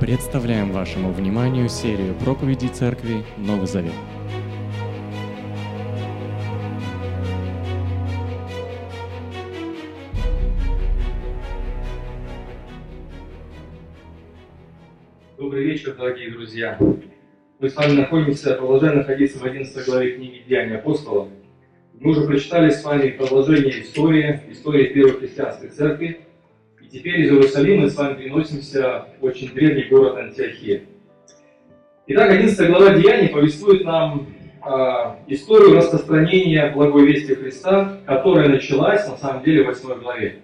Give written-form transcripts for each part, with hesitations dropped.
Представляем вашему вниманию серию проповедей Церкви Новый Завет. Добрый вечер, дорогие друзья. Мы с вами находимся, продолжаем находиться в 11 главе книги «Деяния Апостолов». Мы уже прочитали с вами продолжение истории Первой Христианской Церкви. И теперь из Иерусалима мы с вами переносимся в очень древний город Антиохия. Итак, 11 глава Деяний повествует нам историю распространения благой вести Христа, которая началась, на самом деле, в 8 главе.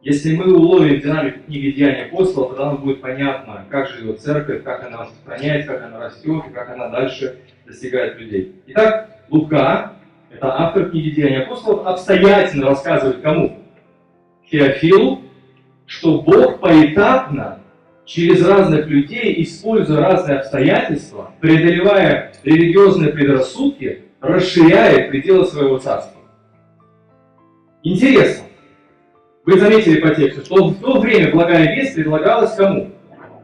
Если мы уловим динамику книги Деяний Апостолов, тогда нам будет понятно, как живет Церковь, как она распространяется, как она растет, и как она дальше достигает людей. Итак, Лука, это автор книги Деяний Апостолов, обстоятельно рассказывает кому? Хеофилу, что Бог поэтапно, через разных людей, используя разные обстоятельства, преодолевая религиозные предрассудки, расширяет пределы своего царства. Интересно, вы заметили по тексту, что в то время благая весть предлагалась кому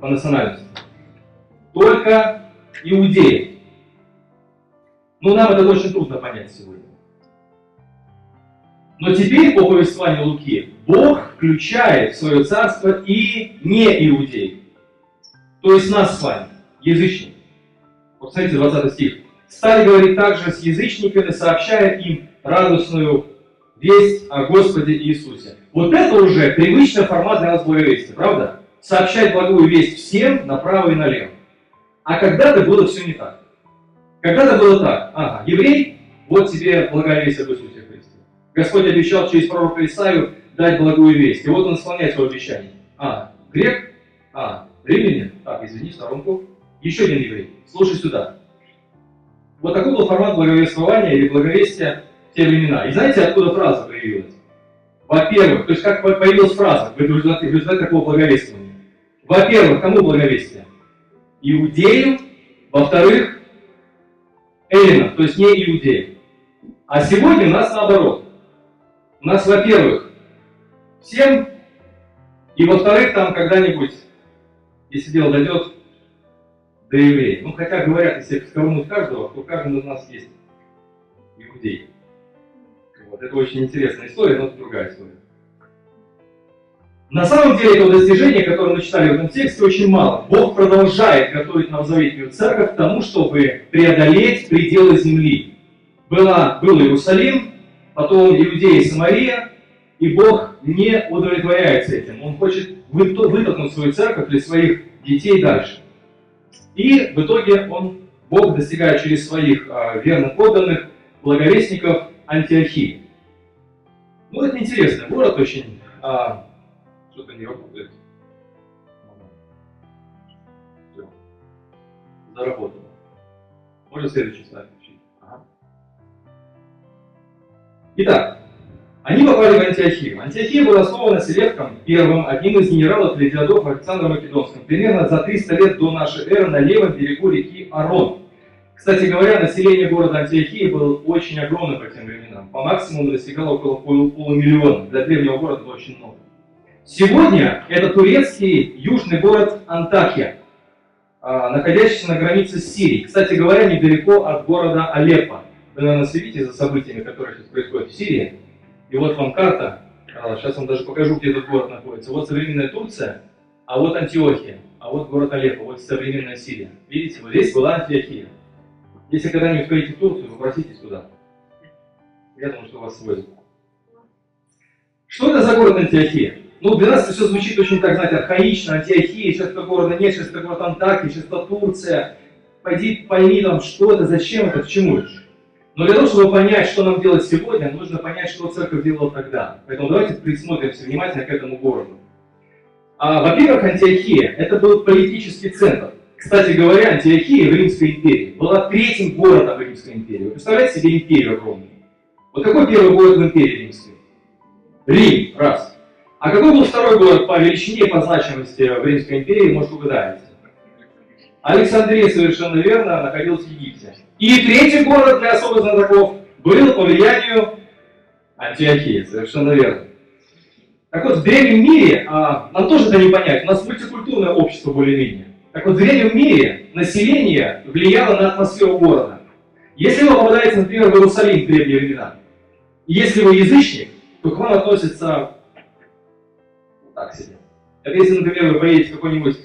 по национальности? Только иудеям. Но нам это очень трудно понять сегодня. Но теперь, по повествованию Луки, Бог включает в свое царство и не иудеев. То есть нас с вами, язычников. Вот смотрите, 20 стих. «Стали говорить также с язычниками, сообщая им радостную весть о Господе Иисусе». Вот это уже привычный формат для нас благовестия, правда? Сообщать благую весть всем направо и налево. А когда-то было все не так. Когда-то было так. Ага, еврей, вот тебе благая весть об Иисусе. Господь обещал через пророка Исаию дать благую весть. И вот он исполняет свое обещание. Грек? Римлянин? Так, извини, в сторонку. Еще один еврей. Слушай сюда. Вот такой был формат благовествования или благовестия в те времена. И знаете, откуда фраза появилась? Во-первых, то есть как появилась фраза в результате такого благовествования? Во-первых, кому благовестие? Иудеям. Во-вторых, эллинам, то есть не иудеям. А сегодня у нас наоборот. У нас, во-первых, всем, и во-вторых, там когда-нибудь, если дело дойдет до евреев. Ну, хотя говорят, если сковырнуть каждого, то каждый из нас есть иудей. Вот, это очень интересная история, но это другая история. На самом деле, этого достижения, которое мы читали в этом тексте, очень мало. Бог продолжает готовить нам заветную церковь к тому, чтобы преодолеть пределы земли. Был Иерусалим, потом Иудея и Самария, и Бог не удовлетворяется этим. Он хочет вытолкнуть свою церковь для своих детей дальше. И в итоге Бог достигает через своих верно подданных благовестников Антиохии. Ну, это интересный город очень. Что-то не работает. Все. Заработало. Можно следующий слайд. Итак, они попали в Антиохию. Антиохия была основана Селевком Первым, одним из генералов легиодов Александра Македонского, примерно за 300 лет до нашей эры на левом берегу реки Арон. Кстати говоря, население города Антиохии было очень огромным по тем временам. По максимуму достигало около полумиллиона. Для древнего города было очень много. Сегодня это турецкий южный город Антакья, находящийся на границе с Сирией. Кстати говоря, недалеко от города Алеппо. Вы, наверное, следите за событиями, которые сейчас происходят в Сирии. И вот вам карта. Сейчас вам даже покажу, где этот город находится. Вот современная Турция, а вот Антиохия, а вот город Алеппо, вот современная Сирия. Видите, вот здесь была Антиохия. Если когда-нибудь поедете в Турцию, попроситесь туда. Я думаю, что вас свозят. Что это за город Антиохия? Ну, для нас это все звучит очень, так знаете, архаично. Антиохия, сейчас это города нет, сейчас это город Антакия, сейчас это Турция. Пойди, пойми там, что это, зачем это, к чему это. Но для того, чтобы понять, что нам делать сегодня, нужно понять, что церковь делала тогда. Поэтому давайте присмотримся внимательно к этому городу. Во-первых, Антиохия – это был политический центр. Кстати говоря, Антиохия в Римской империи была третьим городом Римской империи. Вы представляете себе империю огромную? Вот какой первый город в империи Римской? Рим, раз. А какой был второй город по величине и по значимости в Римской империи, может, угадаете? Александрия, совершенно верно, находилась в Египте. И третий город для особых знатоков был по влиянию Антиохии, совершенно верно. Так вот, в древнем мире, нам тоже это не понять, у нас мультикультурное общество более-менее. Так вот, в древнем мире население влияло на атмосферу города. Если вы попадаете, например, в Иерусалим в древние времена, и если вы язычник, то к вам относится вот так себе. Это если, например, вы поедете в какой-нибудь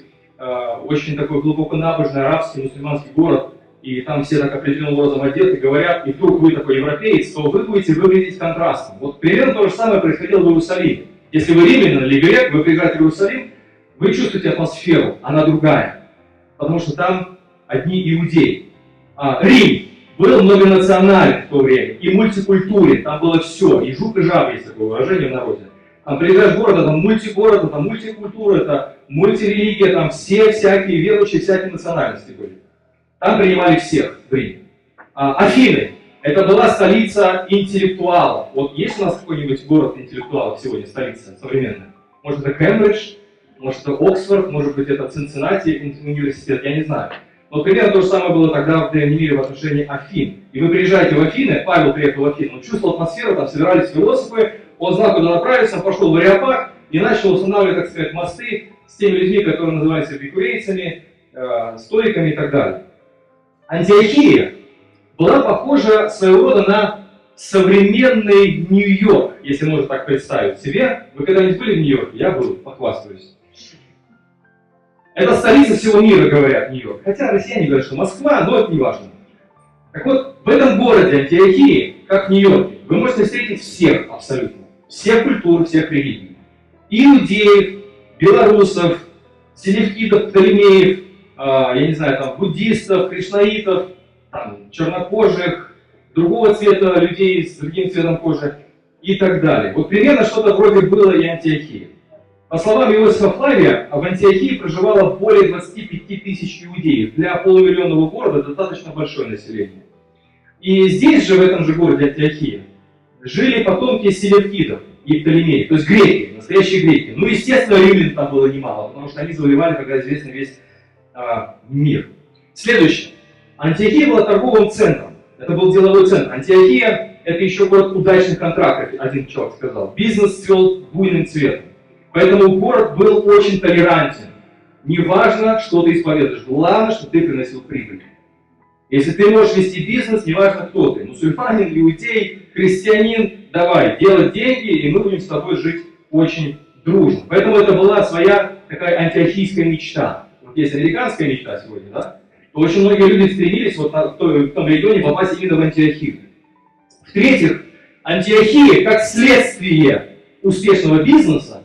очень такой глубоко набожный арабский, мусульманский город, и там все так определенным образом одеты, говорят, и вдруг вы такой европеец, то вы будете выглядеть контрастом. Вот примерно то же самое происходило в Иерусалиме. Если вы римлянин или грек, вы приезжаете в Иерусалим, вы чувствуете атмосферу, она другая, потому что там одни иудеи. Рим был многонационален в то время, и мультикультурен, там было все, и жук, и жаба, есть такое выражение в народе. Там приезжаешь в город, там мультикультура, это мультирелигия, там все всякие верующие, всякие национальности были. Там принимали всех в Риме. Афины. Это была столица интеллектуалов. Вот есть у нас какой-нибудь город интеллектуалов сегодня, столица современная? Может, это Кембридж, может, это Оксфорд, может быть, это Цинциннати университет, я не знаю. Но примерно то же самое было тогда в древнем мире в отношении Афин. И вы приезжаете в Афины, Павел приехал в Афины, он чувствовал атмосферу, там собирались философы, он знал, куда направиться, он пошел в Ареопаг и начал устанавливать, так сказать, мосты с теми людьми, которые назывались эпикурейцами, стоиками и так далее. Антиохия была похожа своего рода на современный Нью-Йорк, если можно так представить себе. Вы когда-нибудь были в Нью-Йорке? Я был, похвастаюсь. Это столица всего мира, говорят, Нью-Йорк. Хотя россияне говорят, что Москва, но это не важно. Так вот, в этом городе Антиохии, как в Нью-Йорке, вы можете встретить всех абсолютно. Всех культур, всех религий. Иудеев, белорусов, селевкидов, птолемеев, я не знаю, там, буддистов, кришнаитов, там, чернокожих, другого цвета людей с другим цветом кожи и так далее. Вот примерно что-то вроде было и Антиохии. По словам Иосифа Флавия, в Антиохии проживало более 25 тысяч иудеев. Для полумиллионного города достаточно большое население. И здесь же, в этом же городе Антиохии, жили потомки селевкидов и птолемеев, то есть греки, настоящие греки. Ну, естественно, римлян там было немало, потому что они завоевали, как известно, весь мир. Следующее. Антиохия была торговым центром. Это был деловой центр. Антиохия – это еще город удачных контрактов, один человек сказал. Бизнес цвел буйным цветом. Поэтому город был очень толерантен. Неважно, что ты исповедуешь. Главное, что ты приносил прибыль. Если ты можешь вести бизнес, неважно, кто ты. Мусульманин, иудей, христианин, давай, делай деньги, и мы будем с тобой жить очень дружно. Поэтому это была своя такая антиохийская мечта. Вот есть американская мечта сегодня, да? То очень многие люди стремились вот в том регионе попасть именно в Антиохию. В-третьих, Антиохия, как следствие успешного бизнеса,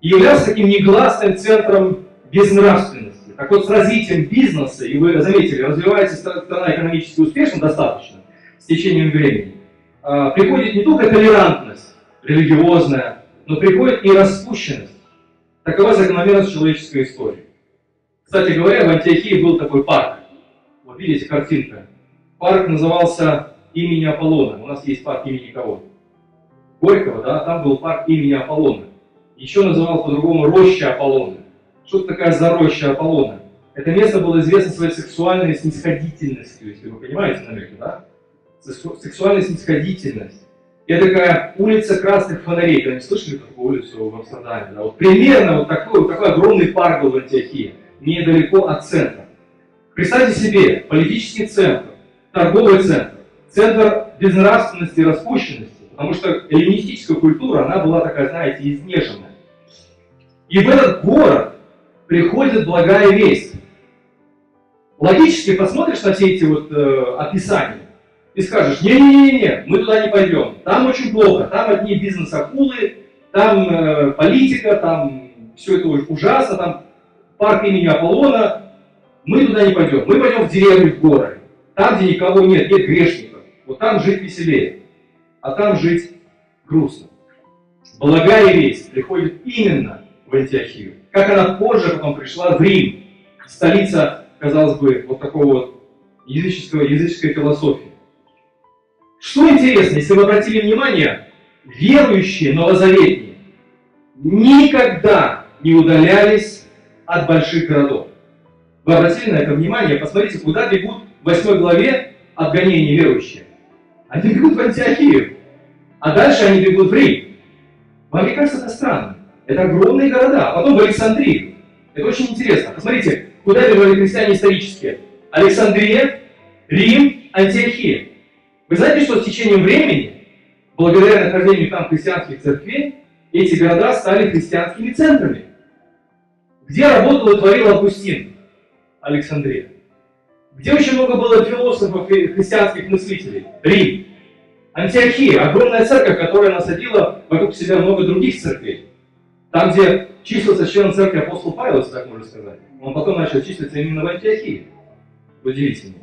являлась таким негласным центром безнравственности. Так вот, с развитием бизнеса, и вы заметили, развивается страна экономически успешно достаточно с течением времени, приходит не только толерантность религиозная, но приходит и распущенность. Такова закономерность человеческой истории. Кстати говоря, в Антиохии был такой парк. Вот видите, картинка. Парк назывался имени Аполлона. У нас есть парк имени кого? Горького, да? Там был парк имени Аполлона. Еще назывался по-другому роща Аполлона. Что это такая за роща Аполлона? Это место было известно своей сексуальной снисходительностью, если вы понимаете, наверное, да? Сексуальная снисходительность. Это такая улица красных фонарей. Когда-нибудь слышали такую улицу в Амстердаме? Да? Вот примерно вот такой огромный парк был в Антиохии. Недалеко от центра. Представьте себе политический центр, торговый центр безнравственности и распущенности, потому что эллинистическая культура, она была такая, знаете, изнеженная. И в этот город приходит благая весть. Логически посмотришь на все эти вот описания и скажешь, не-не-не, мы туда не пойдем, там очень плохо, там одни бизнес-акулы, там политика, там все это ужасно, там парк имени Аполлона, мы туда не пойдем. Мы пойдем в деревню, в горы. Там, где никого нет, нет грешников. Вот там жить веселее, а там жить грустно. Благая весть приходит именно в Антиохию. Как она позже потом пришла в Рим, столица, казалось бы, вот такого вот языческой философии. Что интересно, если вы обратили внимание, верующие новозаветные никогда не удалялись от больших городов. Вы обратили на это внимание? Посмотрите, куда бегут в 8 главе от гонений верующие. Они бегут в Антиохию, а дальше они бегут в Рим. Вам не кажется это странно? Это огромные города, потом в Александрию. Это очень интересно. Посмотрите, куда бежали христиане исторически. Александрия, Рим, Антиохия. Вы знаете, что с течением времени, благодаря нахождению там христианских церквей, эти города стали христианскими центрами. Где работал и творил Августин? Александрия. Где очень много было философов и христианских мыслителей? Рим. Антиохия, огромная церковь, которая насадила вокруг себя много других церквей. Там, где числился член церкви апостол Павел, если так можно сказать, он потом начал числиться именно в Антиохии. Удивительно.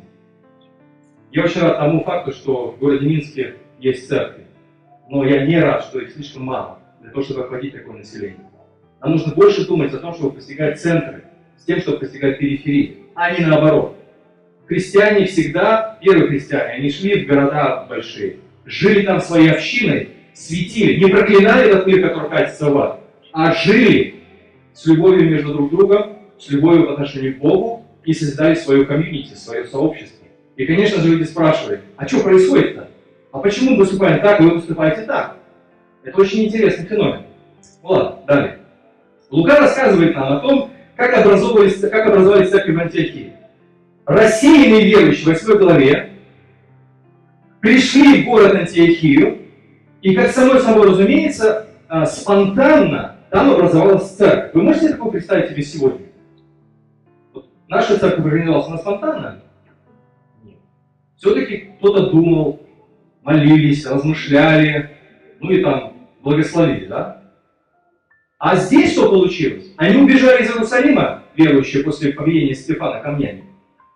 Я очень рад тому факту, что в городе Минске есть церкви. Но я не рад, что их слишком мало для того, чтобы охватить такое население. Нам нужно больше думать о том, чтобы постигать центры, с тем, чтобы постигать периферии, а не наоборот. Христиане всегда, первые христиане, они шли в города большие, жили там своей общиной, светили, не проклинали этот мир, который катится в ад, а жили с любовью между друг другом, с любовью по отношению к Богу и создали свою комьюнити, свое сообщество. И, конечно же, люди спрашивают, а что происходит-то? А почему мы выступаем так, и вы выступаете так? Это очень интересный феномен. Ну ладно, далее. Лука рассказывает нам о том, как образовались церкви в Антиохии. Рассеянные верующие в 8 главе пришли в город Антиохию, и, как само разумеется, спонтанно там образовалась церковь. Вы можете такое представить себе сегодня? Вот наша церковь организовалась, она спонтанно? Нет. Все-таки кто-то думал, молились, размышляли, ну и там благословили, да? А здесь что получилось? Они убежали из Иерусалима, верующие после побиения Стефана камнями.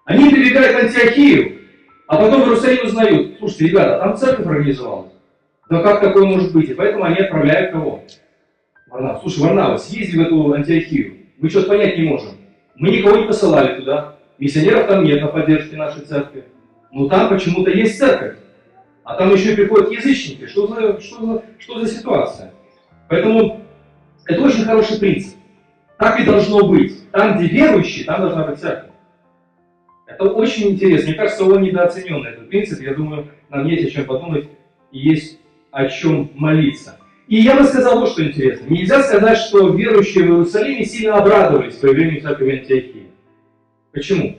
Они прибегают в Антиохию, а потом в Иерусалим узнают, слушайте, ребята, там церковь организовалась. Да как такое может быть? И поэтому они отправляют кого? Варнаву. Слушай, Варнава, съезди в эту Антиохию. Мы что-то понять не можем. Мы никого не посылали туда. Миссионеров там нет на поддержке нашей церкви. Но там почему-то есть церковь. А там еще и приходят язычники. Что за ситуация? Поэтому это очень хороший принцип. Так и должно быть. Там, где верующие, там должна быть церковь. Это очень интересно. Мне кажется, он недооценен, этот принцип. Я думаю, нам есть о чем подумать и есть о чем молиться. И я бы сказал вот что интересно. Нельзя сказать, что верующие в Иерусалиме сильно обрадовались появлению церкви в Антиохии. Почему?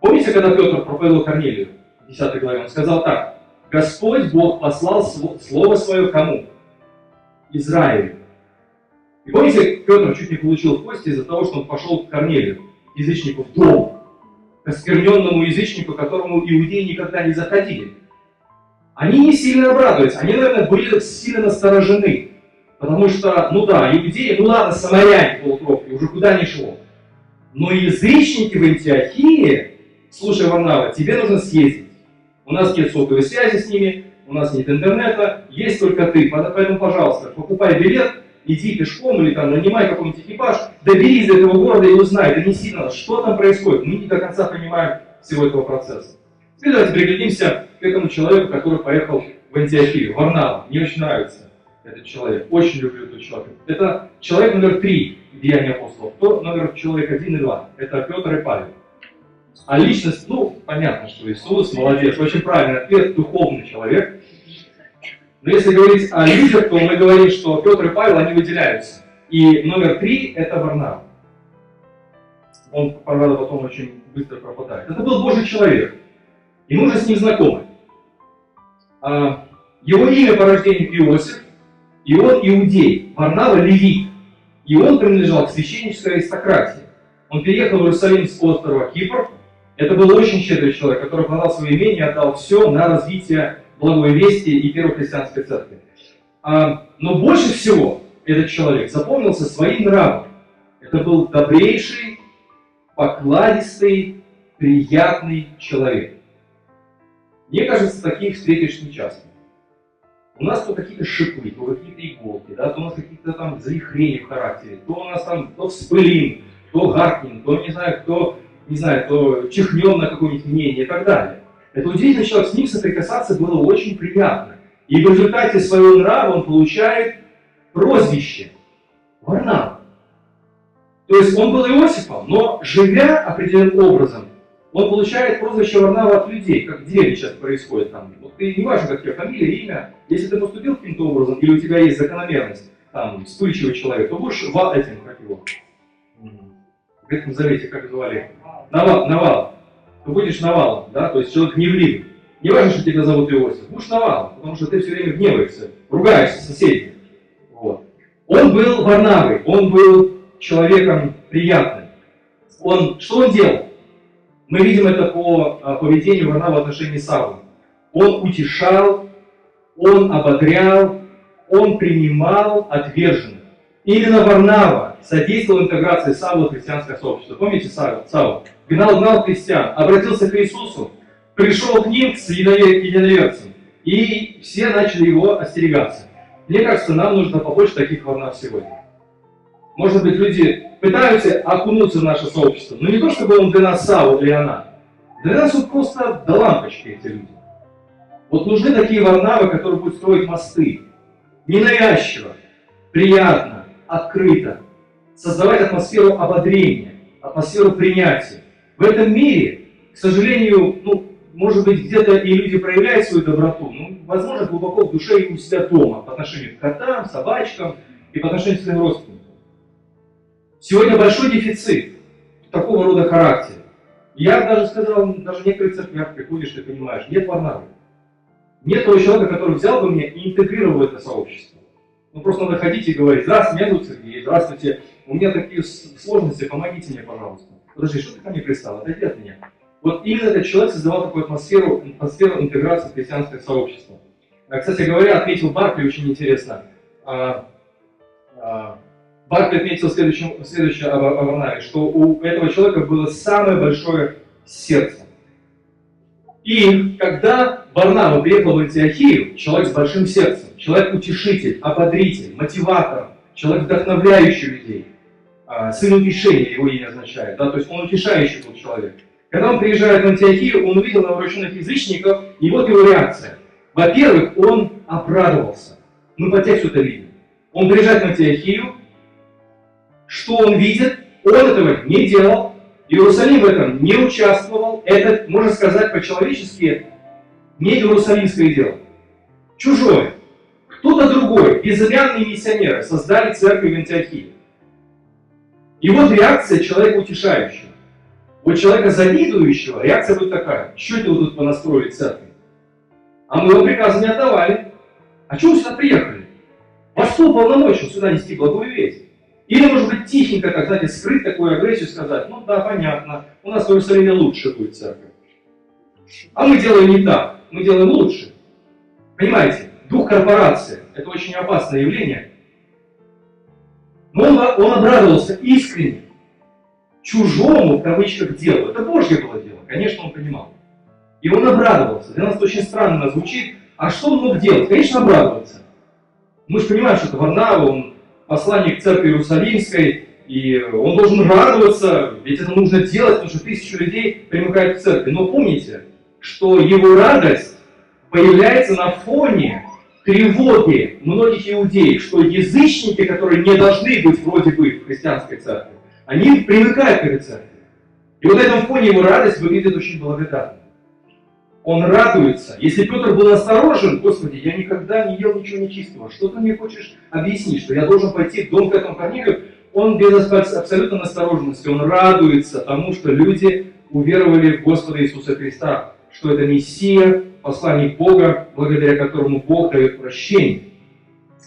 Помните, когда Петр проповедовал Корнелию в 10 главе? Он сказал так. Господь Бог послал Слово Свое кому? Израилю. И помните, Петр чуть не получил в кости из-за того, что он пошел к Корнелию, язычнику, в дом, к оскверненному язычнику, к которому иудеи никогда не заходили. Они не сильно обрадовались, они, наверное, были сильно насторожены, потому что, ну да, иудеи, ну ладно, самаряне полукровки, уже куда ни шло. Но язычники в Антиохии, слушай, Варнава, тебе нужно съездить. У нас нет сотовой связи с ними, у нас нет интернета, есть только ты, поэтому, пожалуйста, покупай билет, иди пешком или там нанимай какой-нибудь экипаж, доберись до этого города и узнай, донеси нас, что там происходит. Мы не до конца понимаем всего этого процесса. Теперь давайте приглядимся к этому человеку, который поехал в Антиохию, Варнава. Мне очень нравится этот человек, очень люблю этого человека. Это человек номер 3 в Деяниях апостолов, человек 1 и 2. Это Петр и Павел. А личность, ну, понятно, что Иисус, молодец, очень правильный ответ, духовный человек. Но если говорить о людях, то мы говорим, что Петр и Павел, они выделяются. И номер 3 – это Варнава. Он, правда, потом очень быстро пропадает. Это был Божий человек. И мы уже с ним знакомы. Его имя по рождению Иосиф, и он иудей, Варнава левит. И он принадлежал к священнической аристократии. Он переехал в Иерусалим с острова Кипр. Это был очень щедрый человек, который продал свое имение и отдал все на развитие Благой Вести и Первой Христианской Церкви. Но больше всего этот человек запомнился своим нравом. Это был добрейший, покладистый, приятный человек. Мне кажется, таких встретишь нечасто. У нас то какие-то шипы, то какие-то иголки, да, то у нас какие-то там заихрени в характере, то у нас там то вспылим, то гаркнем, то не знаю, то чихнем на какое-нибудь мнение и так далее. Это удивительный человек, с ним соприкасаться было очень приятно. И в результате своего нрава он получает прозвище Варнава. То есть он был Иосифом, но живя определенным образом, он получает прозвище Варнава от людей, как в деле сейчас происходит там. Вот ты, неважно, как твоя фамилия, имя, если ты поступил каким-то образом или у тебя есть закономерность, там, вспыльчивый человек, то будешь вал этим, как его, в Ветхом Завете, как звали, Навал, то будешь Навалом, да, то есть человек гневливый. Не важно, что тебя зовут Иосиф, будешь Навалом, потому что ты все время гневаешься, ругаешься с соседями. Вот. Он был Варнавой, он был человеком приятным. Что он делал? Мы видим это по поведению Варнавы в отношении Саввы. Он утешал, он ободрял, он принимал отверженных. Именно Варнава содействовал интеграции Саввы в христианское сообщество. Помните Савву? Гнал христиан, обратился к Иисусу, пришел к ним, к единоверцам, и все начали его остерегаться. Мне кажется, нам нужно побольше таких Варнав сегодня. Может быть, люди пытаются окунуться в наше сообщество, но не то, чтобы он для нас Савва, для она. Для нас он просто до лампочки, эти люди. Вот нужны такие Варнавы, которые будут строить мосты. Ненавязчиво, приятно, открыто. Создавать атмосферу ободрения, атмосферу принятия. В этом мире, к сожалению, может быть, где-то и люди проявляют свою доброту, возможно, глубоко в душе и у себя дома, по отношению к котам, собачкам и по отношению к своим родственникам. Сегодня большой дефицит такого рода характера. Я даже сказал, даже в некоторых церквях приходишь, ты понимаешь, нет Варнавы. Нет того человека, который взял бы меня и интегрировал в это сообщество. Просто надо ходить и говорить: здравствуйте, меня зовут Сергей, здравствуйте, у меня такие сложности, помогите мне, пожалуйста. Подожди, что ты ко мне пристал? Отойди от меня. Вот именно этот человек создавал такую атмосферу интеграции в христианское сообщество. Кстати говоря, отметил Баркли очень интересно. Баркли отметил следующее о Варнаве, что у этого человека было самое большое сердце. И когда Варнава приехал в Антиохию, человек с большим сердцем, человек-утешитель, ободритель, мотиватор, человек, вдохновляющий людей, сын утешения его имя означает, да? То есть он утешающий был человек. Когда он приезжает в Антиохию, он увидел новообращенных язычников, и вот его реакция. Во-первых, он обрадовался. Мы по тексту это видим. Он приезжает в Антиохию, что он видит? Он этого не делал. Иерусалим в этом не участвовал. Это, можно сказать, по-человечески не иерусалимское дело. Чужое. Кто-то другой, безымянные миссионеры, создали церковь в Антиохии. И вот реакция человека утешающего. У человека завидующего реакция будет такая: что это вы тут понастроили церковь? А мы его приказы не отдавали. А чего вы сюда приехали? Во что полномочен сюда нести благую весть? Или, может быть, тихенько, как, знаете, скрыть такую агрессию и сказать: ну да, понятно, у нас в Иерусалиме лучше будет церковь. А мы делаем не так, мы делаем лучше. Понимаете, дух корпорации – это очень опасное явление. Но он обрадовался искренне чужому, в кавычках, делу. Это Божье было дело, конечно, он понимал. И он обрадовался. Для нас это очень странно звучит. А что он мог делать? Конечно, обрадоваться. Мы же понимаем, что это Варнава, он посланник церкви Иерусалимской, и он должен радоваться, ведь это нужно делать, потому что 1000 людей примыкают к церкви. Но помните, что его радость появляется на фоне тревоги многих иудеев, что язычники, которые не должны быть вроде бы в христианской церкви, они привыкают к этой церкви. И вот на этом фоне его радость выглядит очень благодатно. Он радуется. Если Петр был осторожен: Господи, я никогда не ел ничего нечистого. Что ты мне хочешь объяснить, что я должен пойти в дом к этому Корнелию? Он без абсолютной настороженности. Он радуется тому, что люди уверовали в Господа Иисуса Христа, что это Мессия, посланник Бога, благодаря которому Бог дает прощение.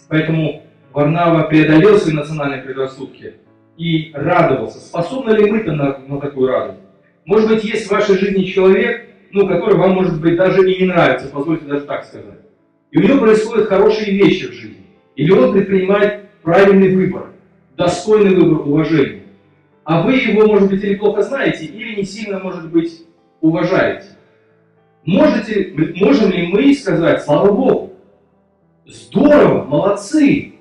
Поэтому Варнава преодолел свои национальные предрассудки и радовался. Способны ли мы-то на такую радость? Может быть, есть в вашей жизни человек, который вам, может быть, даже и не нравится, позвольте даже так сказать. И у него происходят хорошие вещи в жизни. Или он предпринимает правильный выбор, достойный выбор уважения. А вы его, может быть, или плохо знаете, или не сильно, может быть, уважаете. Можем ли мы сказать: слава Богу, здорово, молодцы,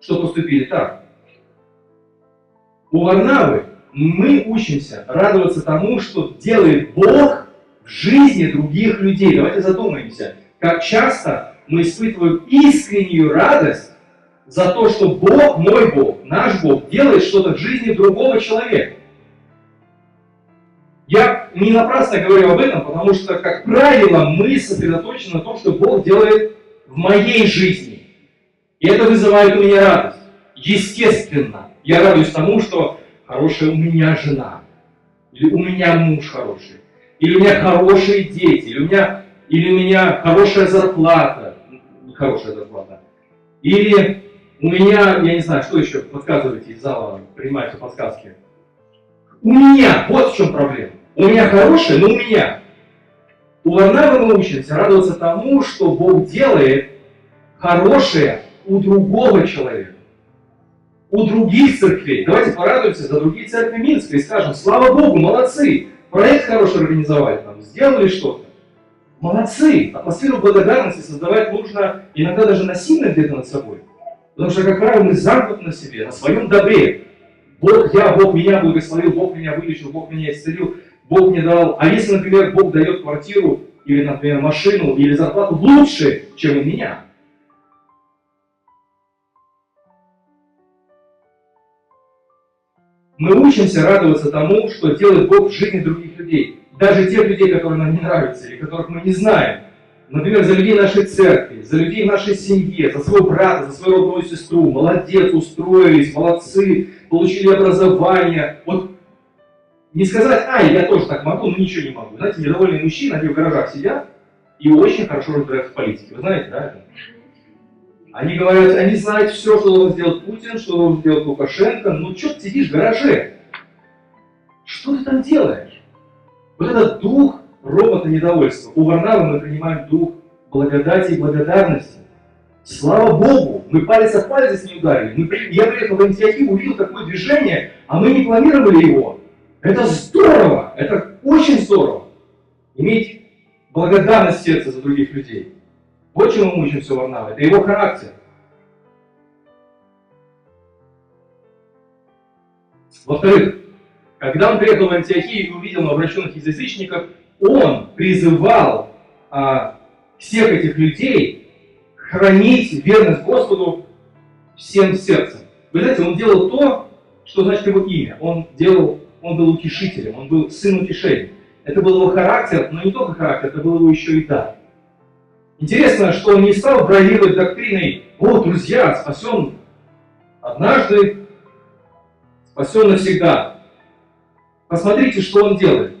что поступили так? У Варнавы мы учимся радоваться тому, что делает Бог в жизни других людей. Давайте задумаемся, как часто мы испытываем искреннюю радость за то, что Бог, мой Бог, наш Бог, делает что-то в жизни другого человека. Я не напрасно говорю об этом, потому что, как правило, мы сосредоточены на том, что Бог делает в моей жизни. И это вызывает у меня радость. Естественно, я радуюсь тому, что хорошая у меня жена, или у меня муж хороший, или у меня хорошие дети, или у меня хорошая зарплата, не хорошая зарплата, или у меня, я не знаю, что еще, подсказывайте из зала, принимайте подсказки. У меня, вот в чем проблема. У меня хорошее, но у меня. У Варнавы мы учимся радоваться тому, что Бог делает хорошее у другого человека, у других церквей. Давайте порадуемся за другие церкви Минска и скажем: слава Богу, молодцы, проект хороший организовали, там, сделали что-то. Молодцы! Атмосферу благодарности создавать нужно иногда даже насильно где-то над собой. Потому что, как правило, мы замкнуты на себе, на своем добре. Бог, я, Бог меня благословил, Бог меня вылечил, Бог меня исцелил, Бог мне дал. А если, например, Бог дает квартиру, или, например, машину, или зарплату лучше, чем у меня, мы учимся радоваться тому, что делает Бог в жизни других людей. Даже тех людей, которые нам не нравятся, или которых мы не знаем. Например, за людей нашей церкви, за людей в нашей семье, за своего брата, за свою родную сестру. Молодец, устроились, молодцы, получили образование. Вот не сказать: ай, я тоже так могу, но ничего не могу. Знаете, недовольные мужчины, они в гаражах сидят и очень хорошо разбираются в политике. Вы знаете, да? Они говорят, они знают все, что должен сделать Путин, что должен сделать Лукашенко. Ну, что ты сидишь в гараже? Что ты там делаешь? Вот этот дух робота недовольства. У Варнавы мы принимаем дух благодати и благодарности. Слава Богу, мы палец о палец не ударили. Я приехал в Антиохию, увидел такое движение, а мы не планировали его. Это здорово, это очень здорово. Иметь благодарность сердца за других людей. Вот чему мы учимся у Варнавы. Это его характер. Во-вторых, когда он приехал в Антиохию и увидел новообращенных из язычников, он призывал всех этих людей хранить верность Господу всем сердцем. Вы знаете, он делал то, что значит его имя. Он был утешителем, он был сын утешения. Это был его характер, но не только характер, это был его еще и дар. Интересно, что он не стал бравировать доктриной: «О, друзья, спасен однажды, спасен навсегда». Посмотрите, что он делает.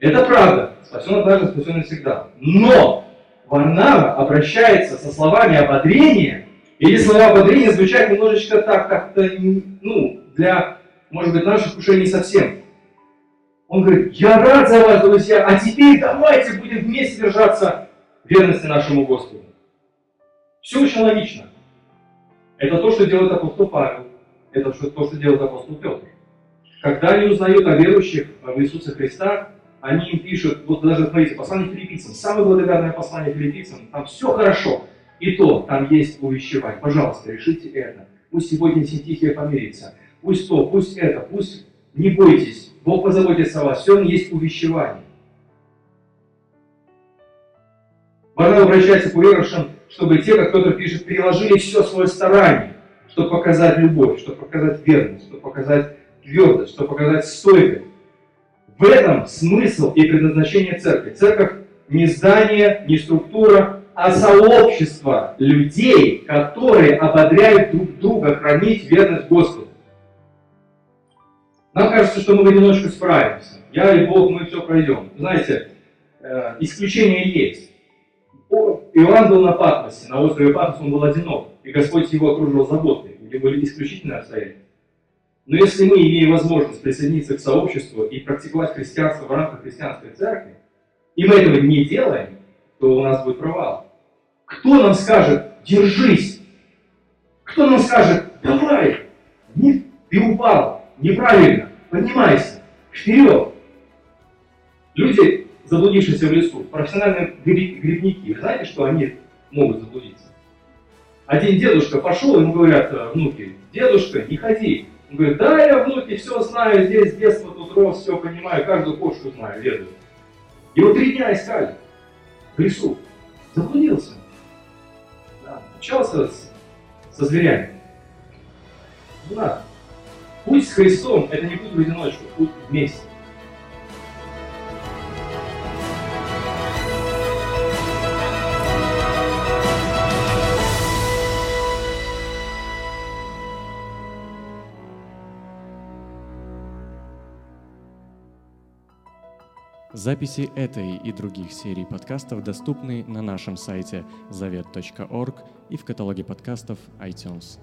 Это правда. Спасен однажды, спасен навсегда. Но Варнава обращается со словами ободрения, или слова ободрения звучат немножечко так, как-то, для, может быть, наших ушей не совсем. Он говорит: я рад за вас, друзья, а теперь давайте будем вместе держаться верности нашему Господу. Все очень логично. Это то, что делает апостол Павел. Это то, что делает апостол Петр. Когда они узнают о верующих в Иисуса Христа, они им пишут, вот даже, смотрите, послание филиппийцам, самое благодарное послание филиппийцам, там все хорошо, и то, там есть увещевание. Пожалуйста, решите это. Пусть сегодня Синтихия помирится. Пусть то, пусть это, пусть не бойтесь. Бог позаботится о вас. Все равно есть увещевание. Варнава обращается к уверовавшим, чтобы те, как кто-то пишет, приложили все свое старание, чтобы показать любовь, чтобы показать верность, чтобы показать твердость, чтобы показать стойкость. В этом смысл и предназначение церкви. Церковь не здание, не структура, а сообщество людей, которые ободряют друг друга хранить верность Господу. Нам кажется, что мы в одиночку справимся. Я и Бог, мы все пройдем. Знаете, исключения есть. Иоанн был на Патмосе, на острове Патмос он был одинок, и Господь его окружил заботой, где были исключительные обстоятельства. Но если мы имеем возможность присоединиться к сообществу и практиковать христианство в рамках христианской церкви, и мы этого не делаем, то у нас будет провал. Кто нам скажет: держись? Кто нам скажет: давай, ты упал, неправильно, поднимайся, вперед? Люди, заблудившиеся в лесу, профессиональные грибники, знаете, что они могут заблудиться? Один дедушка пошел, ему говорят внуки: дедушка, не ходи. Он говорит: да, я, внуки, все знаю, здесь с детства тут рос, все понимаю, каждую кошку знаю, веду. Его 3 дня искали в лесу. Заблудился. Да, общался со зверями. Не надо. Путь с Христом — это не путь в одиночку, путь вместе. Записи этой и других серий подкастов доступны на нашем сайте zavet.org и в каталоге подкастов iTunes.